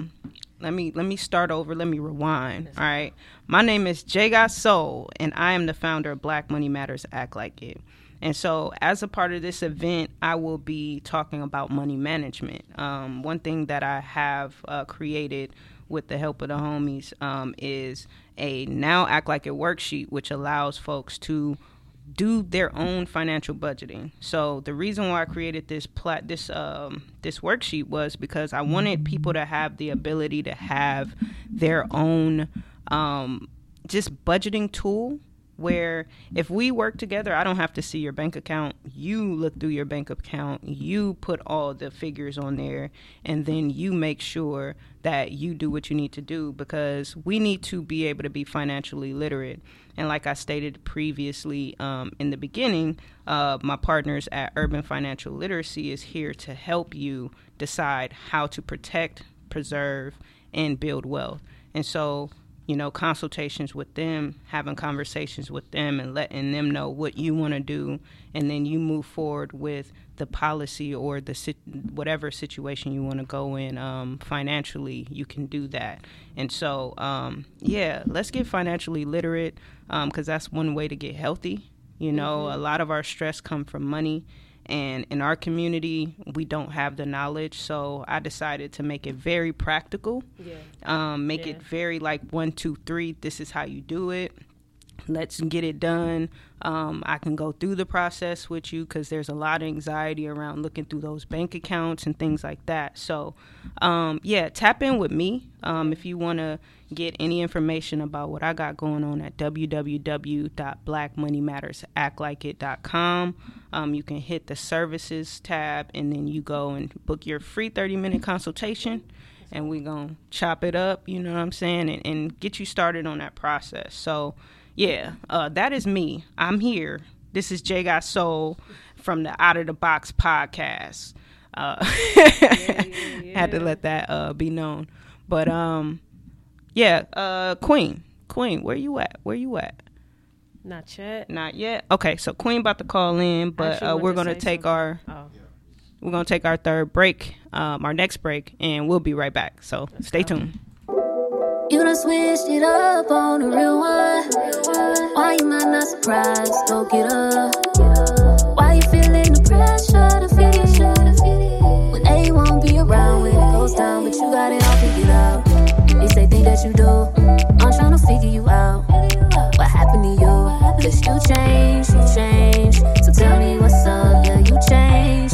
me start over. Let me rewind. All right. My name is Jay Got Soul, and I am the founder of Black Money Matters Act Like It. And so as a part of this event, I will be talking about money management. One thing that I have created with the help of the homies is a Now Act Like It worksheet, which allows folks to do their own financial budgeting. So the reason why I created this worksheet was because I wanted people to have the ability to have their own just budgeting tool, where if we work together, I don't have to see your bank account. You look through your bank account, you put all the figures on there, and then you make sure that you do what you need to do, because we need to be able to be financially literate. And like I stated previously in the beginning, my partners at Urban Financial Literacy is here to help you decide how to protect, preserve, and build wealth. And so, you know, consultations with them, having conversations with them, and letting them know what you want to do, and then you move forward with the policy or the whatever situation you want to go in financially. You can do that. And so, yeah, let's get financially literate, because that's one way to get healthy. You know, a lot of our stress comes from money. And in our community, we don't have the knowledge. So I decided to make it very practical, it very like 1, 2, 3. This is how you do it. Let's get it done. I can go through the process with you, because there's a lot of anxiety around looking through those bank accounts and things like that. So, tap in with me if you want to get any information about what I got going on at www.blackmoneymattersactlikeit.com. You can hit the services tab, and then you go and book your free 30-minute consultation. And we're going to chop it up, you know what I'm saying, and get you started on that process. So, yeah, that is me. I'm here. This is Jay Got Soul from the Out of The Box Podcast. Had to let that be known. But, Queen, where you at? Not yet. Okay, so Queen about to call in, but we're going to take We're going to take our third break, our next break, and we'll be right back. So stay tuned. You done switched it up on a real one. Why you not surprised? Go get up. Why you feeling the pressure to fit it? When they won't be around, when it goes down, but you got it all figured out. You say things that you do, I'm trying to figure you out. What happened to you? Cause you change. So tell me what's up, yeah, you change.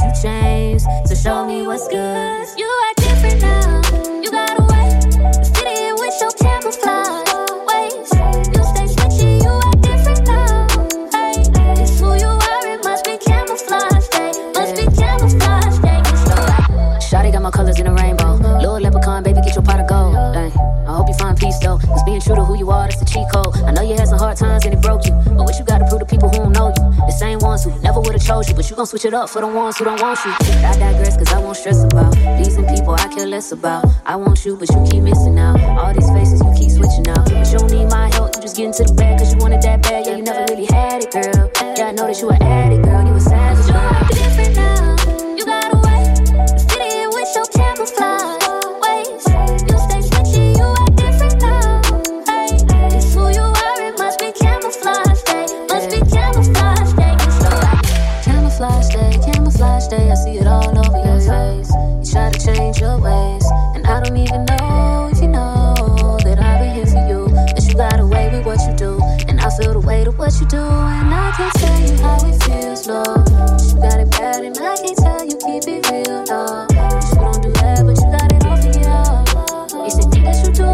So show me what's good. You are different now, you got away. Fit in with your camouflage ways. You stay switchy, you are different now. Hey, it's who you are, it must be camouflage day. Shawty got my colors in a rainbow. Little leprechaun, baby, get your pot of gold. I hope you find peace though, cause being true to who you are, that's the cheat code. I know you had some hard times and it broke you, but what you gotta prove to people who don't know you, the same ones who never would've chose you, but you gon' switch it up for the ones who don't want you. I digress, cause I won't stress about these and people I care less about. I want you, but you keep missing out. All these faces, you keep switching out, but you don't need my help, you just get into the bag, cause you wanted that bad. Yeah, you never really had it, girl. Yeah, I know that you an addict, girl, you a savage, girl. You're different now, you got away, fit in with your camouflage. I see it all over your face. You try to change your ways, and I don't even know if you know that I've been here for you. But you got away with what you do, and I feel the weight of what you do. And I can't tell you how it feels, no. But you got it bad, and I can't tell you keep it real, no. But you don't do that, but you got it all figured out. It's the thing that you do,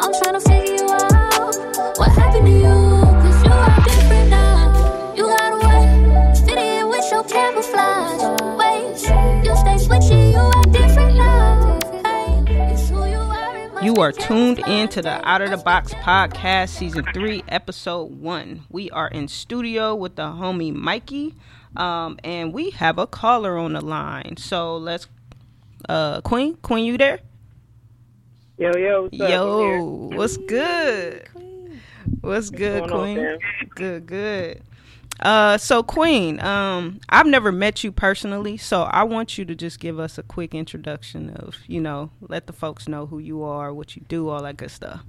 I'm trying to figure you out. What happened to you? Cause you are different now. You got away, fit in with your camouflage. You are tuned in to the Out of the Box Podcast, Season 3, Episode 1. We are in studio with the homie Mykiiie, and we have a caller on the line. So let's, Queen, you there? Yo, yo, what's up? Yo, what's good? What's good, Queen? Good, good. So, Queen, I've never met you personally, so I want you to just give us a quick introduction of, you know, let the folks know who you are, what you do, all that good stuff.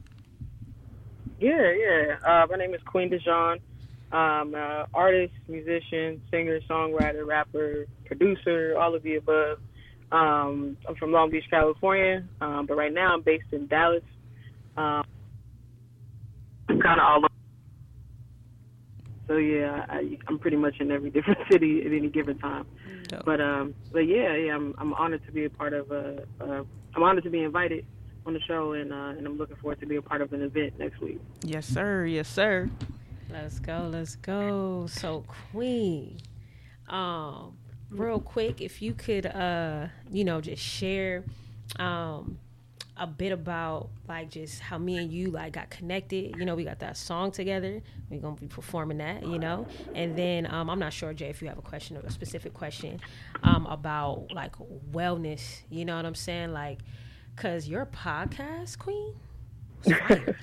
Yeah. My name is Queen DeJean. I'm an artist, musician, singer, songwriter, rapper, producer, all of the above. I'm from Long Beach, California, but right now I'm based in Dallas. I'm kind of all over. So, yeah, I'm pretty much in every different city at any given time. Oh. But I'm honored to be a part of I'm honored to be invited on the show, and I'm looking forward to be a part of an event next week. Yes, sir. Yes, sir. Let's go. So, Queen, real quick, if you could, just share a bit about, like, just how me and you, like, got connected. You know, we got that song together. We're going to be performing that, you know. And then I'm not sure, Jay, if you have a question or a specific question about, like, wellness. You know what I'm saying? Like, because your podcast, Queen, was fire.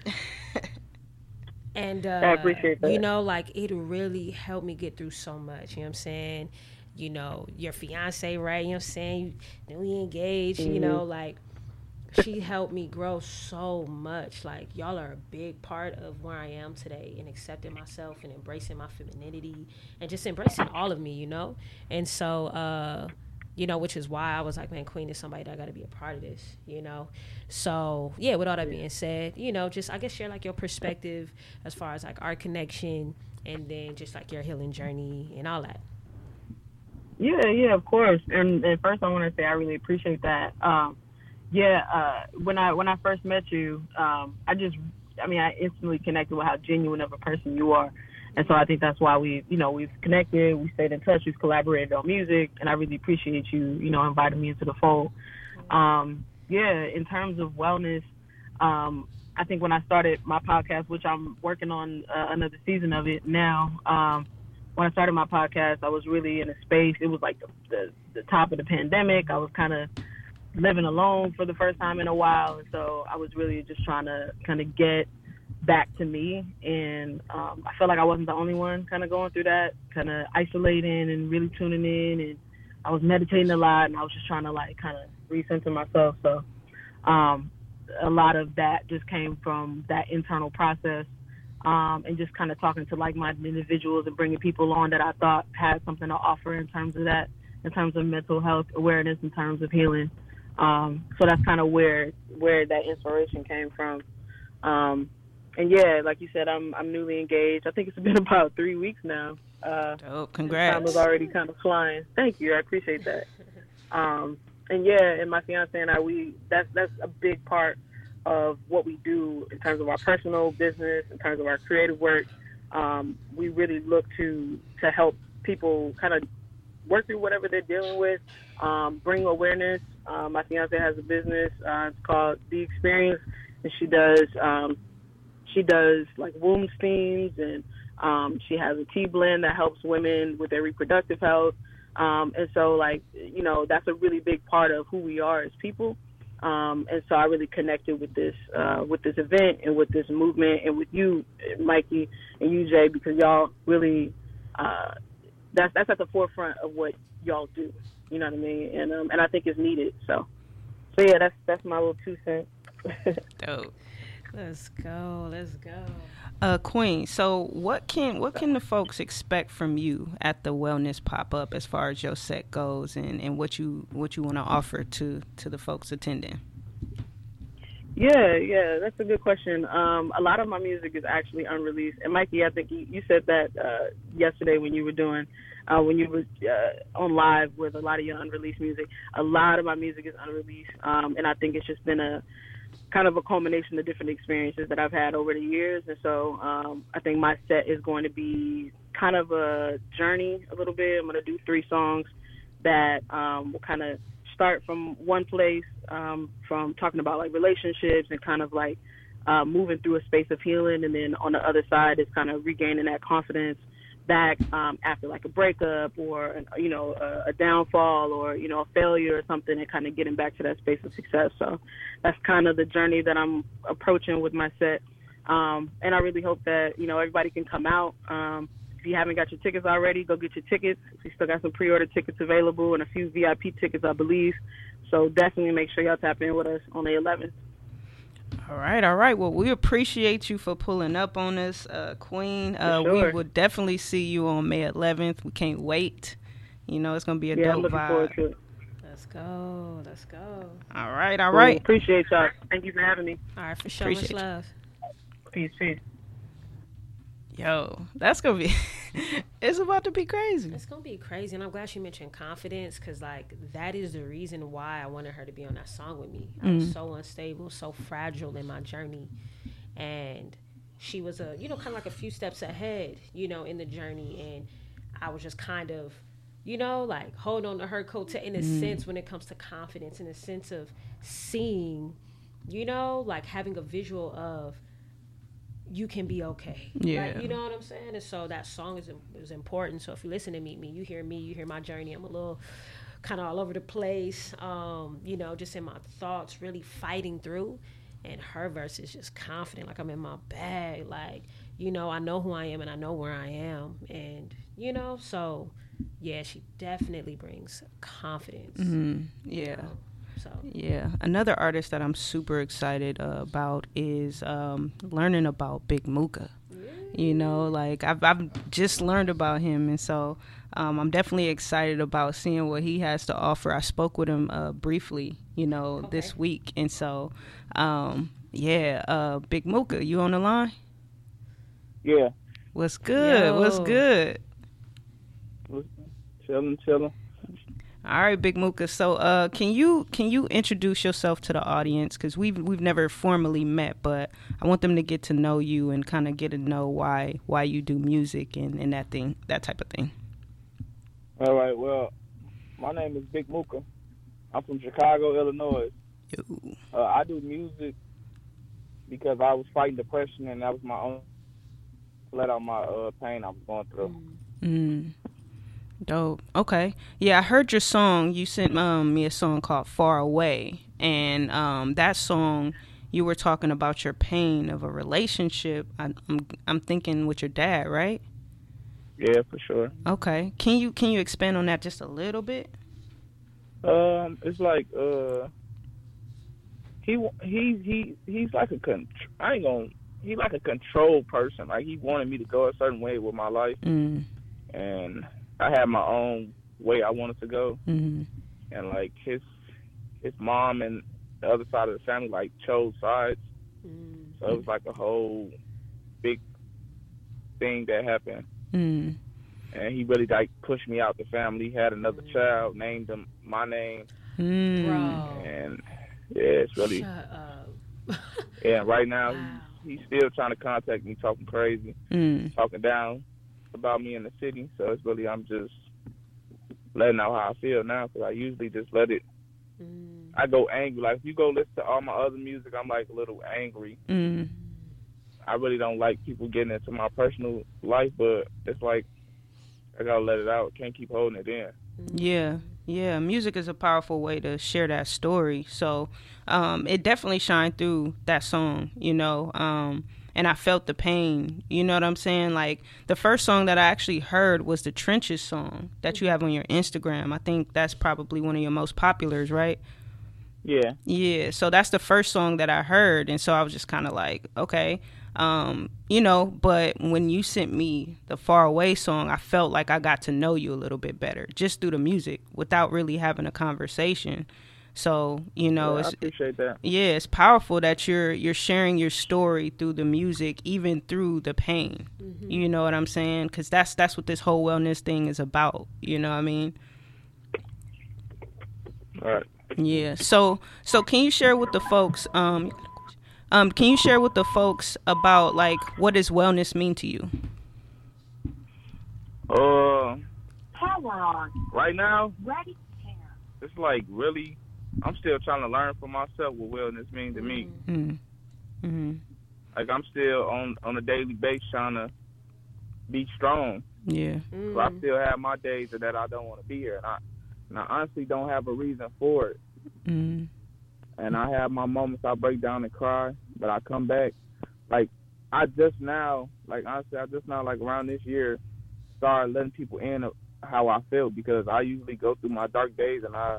And, I appreciate that. You know, like, it really helped me get through so much. You know what I'm saying? You know, your fiance, right? You know what I'm saying? Then we engaged, mm-hmm. You know, like, she helped me grow so much. Like, y'all are a big part of where I am today in accepting myself and embracing my femininity and just embracing all of me, you know? And so, you know, which is why I was like, man, Queen is somebody that got to be a part of this, you know? So, yeah, with all that being said, you know, just, I guess, share, like, your perspective as far as, like, our connection and then just, like, your healing journey and all that. Yeah, of course. And first, I want to say I really appreciate that. When I first met you, I instantly connected with how genuine of a person you are, and so I think that's why we, you know, we've connected, we stayed in touch, we've collaborated on music, and I really appreciate you, you know, inviting me into the fold. In terms of wellness, I think when I started my podcast, which I'm working on another season of it now. When I started my podcast, I was really in a space. It was like the top of the pandemic. I was kind of living alone for the first time in a while. And so I was really just trying to kind of get back to me. And I felt like I wasn't the only one kind of going through that, kind of isolating and really tuning in. And I was meditating a lot, and I was just trying to, like, kind of recenter myself. So a lot of that just came from that internal process. And just kind of talking to like-minded individuals and bringing people on that I thought had something to offer in terms of that, in terms of mental health awareness, in terms of healing. So that's kind of where that inspiration came from. Like you said, I'm newly engaged. I think it's been about 3 weeks now. Oh, congrats. Time was already kind of flying. Thank you. I appreciate that. And my fiance and I, that's a big part of what we do in terms of our personal business, in terms of our creative work. We really look to help people kind of work through whatever they're dealing with, bring awareness. My fiance has a business. It's called The Experience, and she does like womb steams, and she has a tea blend that helps women with their reproductive health. And so, like, you know, that's a really big part of who we are as people. And so I really connected with this event and with this movement and with you, Mykiiie, and you, Jay, because y'all really, that's at the forefront of what y'all do. You know what I mean? And I think it's needed. So yeah, that's my little 2 cents. Dope. Let's go. Queen, so what can the folks expect from you at the wellness pop-up as far as your set goes, and what you want to offer to the folks attending? Yeah, that's a good question. A lot of my music is actually unreleased. And Mykiiie, I think you said that yesterday when you were doing, when you were on live with a lot of your unreleased music. A lot of my music is unreleased, and I think it's just been a kind of a culmination of different experiences that I've had over the years. And so I think my set is going to be kind of a journey a little bit. I'm going to do 3 songs that will kind of start from one place, from talking about, like, relationships and kind of, like, moving through a space of healing. And then on the other side is kind of regaining that confidence, back after like a breakup or, you know, a downfall or, you know, a failure or something, and kind of getting back to that space of success. So that's kind of the journey that I'm approaching with my set. And I really hope that, you know, everybody can come out. If you haven't got your tickets already, go get your tickets. We still got some pre-order tickets available and a few VIP tickets, I believe. So definitely make sure y'all tap in with us on the 11th. All right. All right. Well, we appreciate you for pulling up on us, Queen. Sure. We will definitely see you on May 11th. We can't wait. You know, it's going to be a dope vibe. Forward to it. Let's go. Let's go. All right. All right. Appreciate y'all. Thank you for having me. All right. For sure. Much love. Peace. Peace. Yo, that's going to be, it's about to be crazy. It's going to be crazy. And I'm glad she mentioned confidence, because, like, that is the reason why I wanted her to be on that song with me. Mm-hmm. I was so unstable, so fragile in my journey. And she was, you know, kind of like a few steps ahead, you know, in the journey. And I was just kind of, you know, like, hold on to her coat in a sense when it comes to confidence, in a sense of seeing, you know, like having a visual of, you can be okay. Yeah. Like, you know what I'm saying? And so that song is important. So if you listen to Meet Me, you hear my journey. I'm a little kind of all over the place, you know, just in my thoughts, really fighting through. And her verse is just confident, like I'm in my bag. Like, you know, I know who I am and I know where I am. And, you know, so, yeah, she definitely brings confidence. Mm-hmm. Yeah. You know? So. Yeah, another artist that I'm super excited about is learning about Big Mooka. You know, like I've just learned about him, and so I'm definitely excited about seeing what he has to offer. I spoke with him briefly, you know, this week, and so Big Mooka, you on the line? Yeah. What's good? Yo. What's good? Chilling. All right, Big Mooka. So, can you introduce yourself to the audience? Because we've never formally met, but I want them to get to know you and kind of get to know why you do music and that type of thing. All right. Well, my name is Big Mooka. I'm from Chicago, Illinois. I do music because I was fighting depression, and that was my own let out my pain I was going through. Dope. Okay. Yeah, I heard your song. You sent me a song called Far Away. And that song, you were talking about your pain of a relationship. I'm thinking with your dad, right? Yeah, for sure. Okay. Can you expand on that just a little bit? It's like he's like a he's like a control person. Like, he wanted me to go a certain way with my life. And I had my own way I wanted to go, and like his mom and the other side of the family like chose sides, so it was like a whole big thing that happened. And he really like pushed me out the family. He had another child, named him my name, and yeah, it's really shut up. Yeah. Right now, wow. He's still trying to contact me, talking crazy, talking down about me in the city. So it's really, I'm just letting out how I feel now, because I usually just let it I go angry. Like, if you go listen to all my other music, I'm like a little angry. I really don't like people getting into my personal life, but it's like I gotta let it out. Can't keep holding it in. Yeah, music is a powerful way to share that story. So it definitely shined through that song, you know. And I felt the pain, you know what I'm saying? Like, the first song that I actually heard was the Trenches song that you have on your Instagram. I think that's probably one of your most populars, right? Yeah. Yeah, so that's the first song that I heard, and so I was just kind of like, okay, you know, but when you sent me the Far Away song, I felt like I got to know you a little bit better, just through the music, without really having a conversation. So, you know, I appreciate that. Yeah, it's powerful that you're sharing your story through the music, even through the pain. You know what I'm saying? Because that's what this whole wellness thing is about. You know what I mean? All right. Yeah. So can you share with the folks? Can you share with the folks about, like, what does wellness mean to you? Right now, it's like really. I'm still trying to learn for myself what wellness means to me. Like, I'm still on a daily basis trying to be strong. Yeah. So I still have my days that I don't want to be here, and I honestly don't have a reason for it. Mm. And I have my moments I break down and cry, but I come back. Like, I just now, like, honestly, I just now, like, around this year, started letting people in how I feel, because I usually go through my dark days and I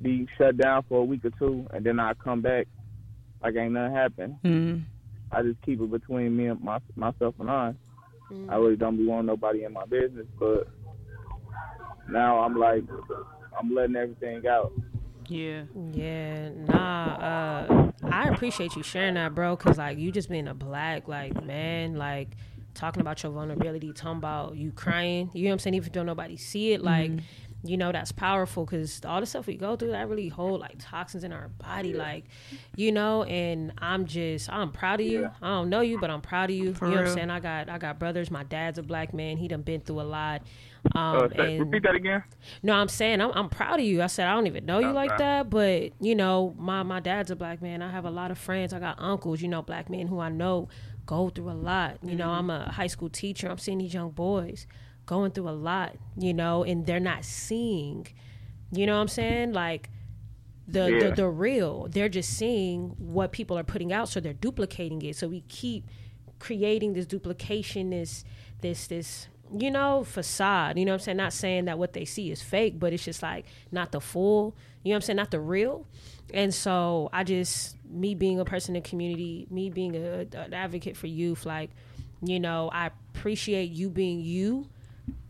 be shut down for a week or two, and then I come back like ain't nothing happened. Mm. I just keep it between me and myself and I. Mm. I really don't be wanting nobody in my business, but now I'm like, I'm letting everything out. Yeah. Yeah, nah, I appreciate you sharing that, bro, because, like, you just being a black, like, man, like, talking about your vulnerability, talking about you crying, you know what I'm saying, even though nobody see it, like, you know, that's powerful, because all the stuff we go through, that really hold, like, toxins in our body, like, you know, and I'm proud of you. I don't know you, but I'm proud of you. For you know real. What I'm saying? I got brothers. My dad's a black man. He done been through a lot. Repeat that again? No, I'm saying I'm proud of you. I said I don't even know you like that, but, you know, my dad's a black man. I have a lot of friends. I got uncles, you know, black men who I know go through a lot. You know, I'm a high school teacher. I'm seeing these young boys going through a lot, you know, and they're not seeing, you know what I'm saying? Like, the real. They're just seeing what people are putting out, so they're duplicating it. So we keep creating this duplication, this you know, facade, you know what I'm saying? Not saying that what they see is fake, but it's just like not the full, you know what I'm saying? Not the real. And so me being a person in the community, me being an advocate for youth, like, you know, I appreciate you being you,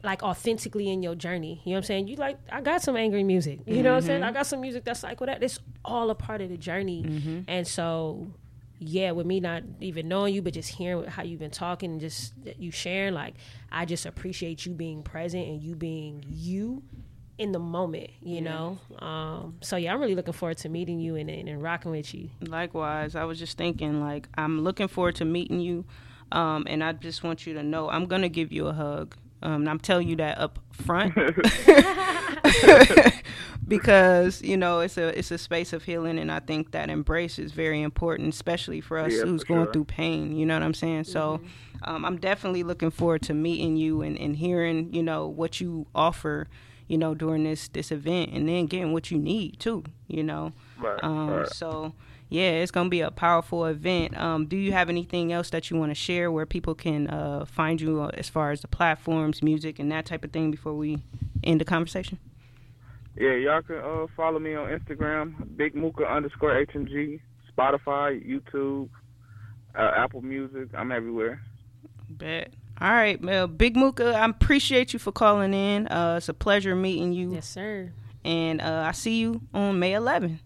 like, authentically in your journey. You know what I'm saying? You like, I got some angry music, you know what I'm saying? I got some music that's like, whatever. It's all a part of the journey. Mm-hmm. And so, yeah, with me not even knowing you, but just hearing how you've been talking and just you sharing, like, I just appreciate you being present and you being you in the moment, you know? So yeah, I'm really looking forward to meeting you and rocking with you. Likewise. I was just thinking, like, I'm looking forward to meeting you. And I just want you to know, I'm going to give you a hug. And I'm telling you that up front because, you know, it's a space of healing. And I think that embrace is very important, especially for us who's going through pain. You know what I'm saying? So I'm definitely looking forward to meeting you and hearing, you know, what you offer, you know, during this event, and then getting what you need, too, you know. Right. So, yeah, it's going to be a powerful event. Do you have anything else that you want to share where people can find you as far as the platforms, music, and that type of thing before we end the conversation? Yeah, y'all can follow me on Instagram, BigMooka_HMG, Spotify, YouTube, Apple Music. I'm everywhere. Bet. All right, well, Big Mooka, I appreciate you for calling in. It's a pleasure meeting you. Yes, sir. And I see you on May 11th.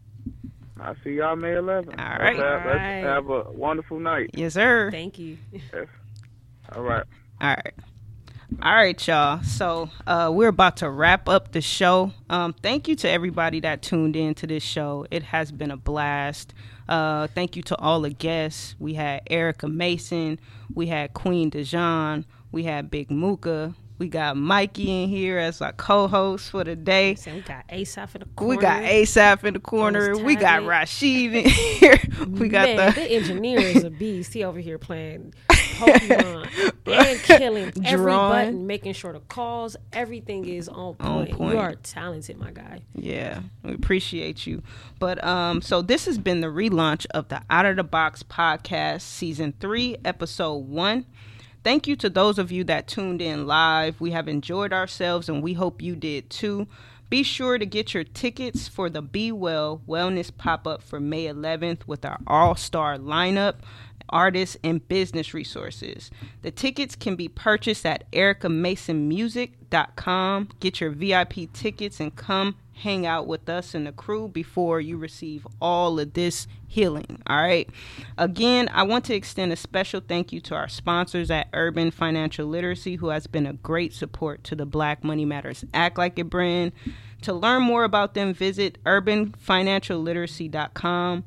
I'll see y'all May 11th. All right. Let's have a wonderful night. Yes, sir. Thank you. Yes. All right. All right. All right, y'all. So we're about to wrap up the show. Thank you to everybody that tuned in to this show. It has been a blast. Thank you to all the guests. We had Erica Mason. We had Queen DeJean. We had Big Mooka. We got Mykiiie in here as our co-host for the day. So we got ASAP in the corner. We got Rashid in here. We got the engineer is a beast. He over here playing Pokemon and killing every button, making sure the calls, everything is on point. You are talented, my guy. Yeah, we appreciate you. But so this has been the relaunch of the Out of the Box podcast, season 3, episode 1. Thank you to those of you that tuned in live. We have enjoyed ourselves, and we hope you did too. Be sure to get your tickets for the Be Well Wellness pop-up for May 11th with our all-star lineup, artists, and business resources. The tickets can be purchased at ericamasonmusic.com. Get your VIP tickets and come hang out with us and the crew before you receive all of this healing. All right. Again, I want to extend a special thank you to our sponsors at Urban Financial Literacy, who has been a great support to the Black Money Matters Act Like It brand. To learn more about them, visit urbanfinancialliteracy.com.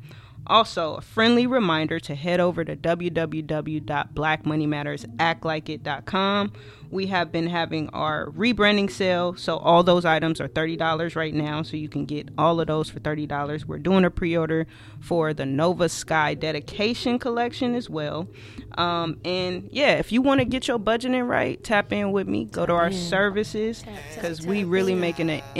Also, a friendly reminder to head over to www.blackmoneymattersactlikeit.com. We have been having our rebranding sale, so all those items are $30 right now, so you can get all of those for $30. We're doing a pre-order for the Nova Skii dedication collection as well. And yeah, if you want to get your budgeting right, tap in with me. Go to our services, because we really making an